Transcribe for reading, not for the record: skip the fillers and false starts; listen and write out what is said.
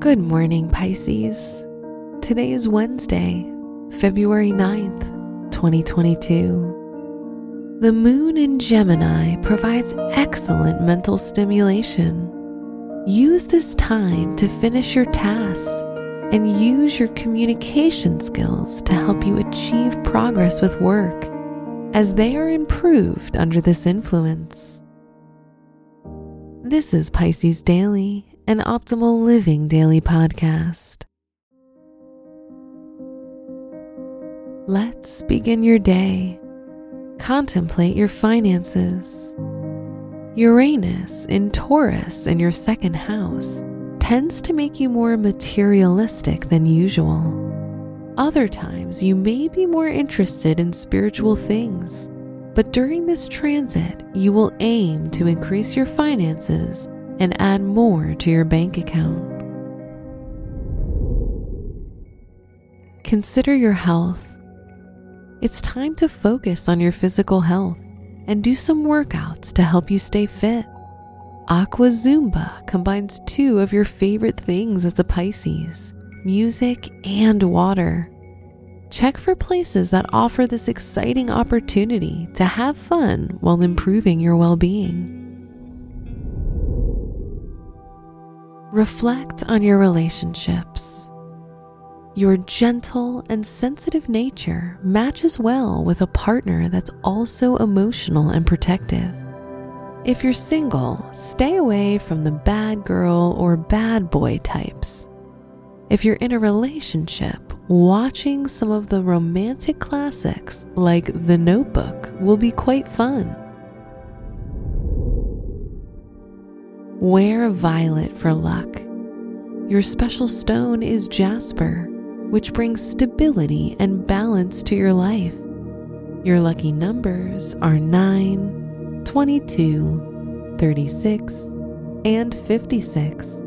Good morning, Pisces. Today is Wednesday, February 9th, 2022. The moon in Gemini provides excellent mental stimulation. Use this time to finish your tasks and use your communication skills to help you achieve progress with work, as they are improved under this influence. This is Pisces Daily, an Optimal Living Daily podcast. Let's begin your day. Contemplate your finances. Uranus in Taurus in your second house tends to make you more materialistic than usual. Other times you may be more interested in spiritual things, but during this transit you will aim to increase your finances and add more to your bank account. Consider your health. It's time to focus on your physical health and do some workouts to help you stay fit. Aqua Zumba combines two of your favorite things as a Pisces, music and water. Check for places that offer this exciting opportunity to have fun while improving your well-being. Reflect on your relationships. Your gentle and sensitive nature matches well with a partner that's also emotional and protective. If you're single, stay away from the bad girl or bad boy types. If you're in a relationship, watching some of the romantic classics like The Notebook will be quite fun. Wear violet for luck. Your special stone is jasper, which brings stability and balance to your life. Your lucky numbers are 9, 22, 36, and 56.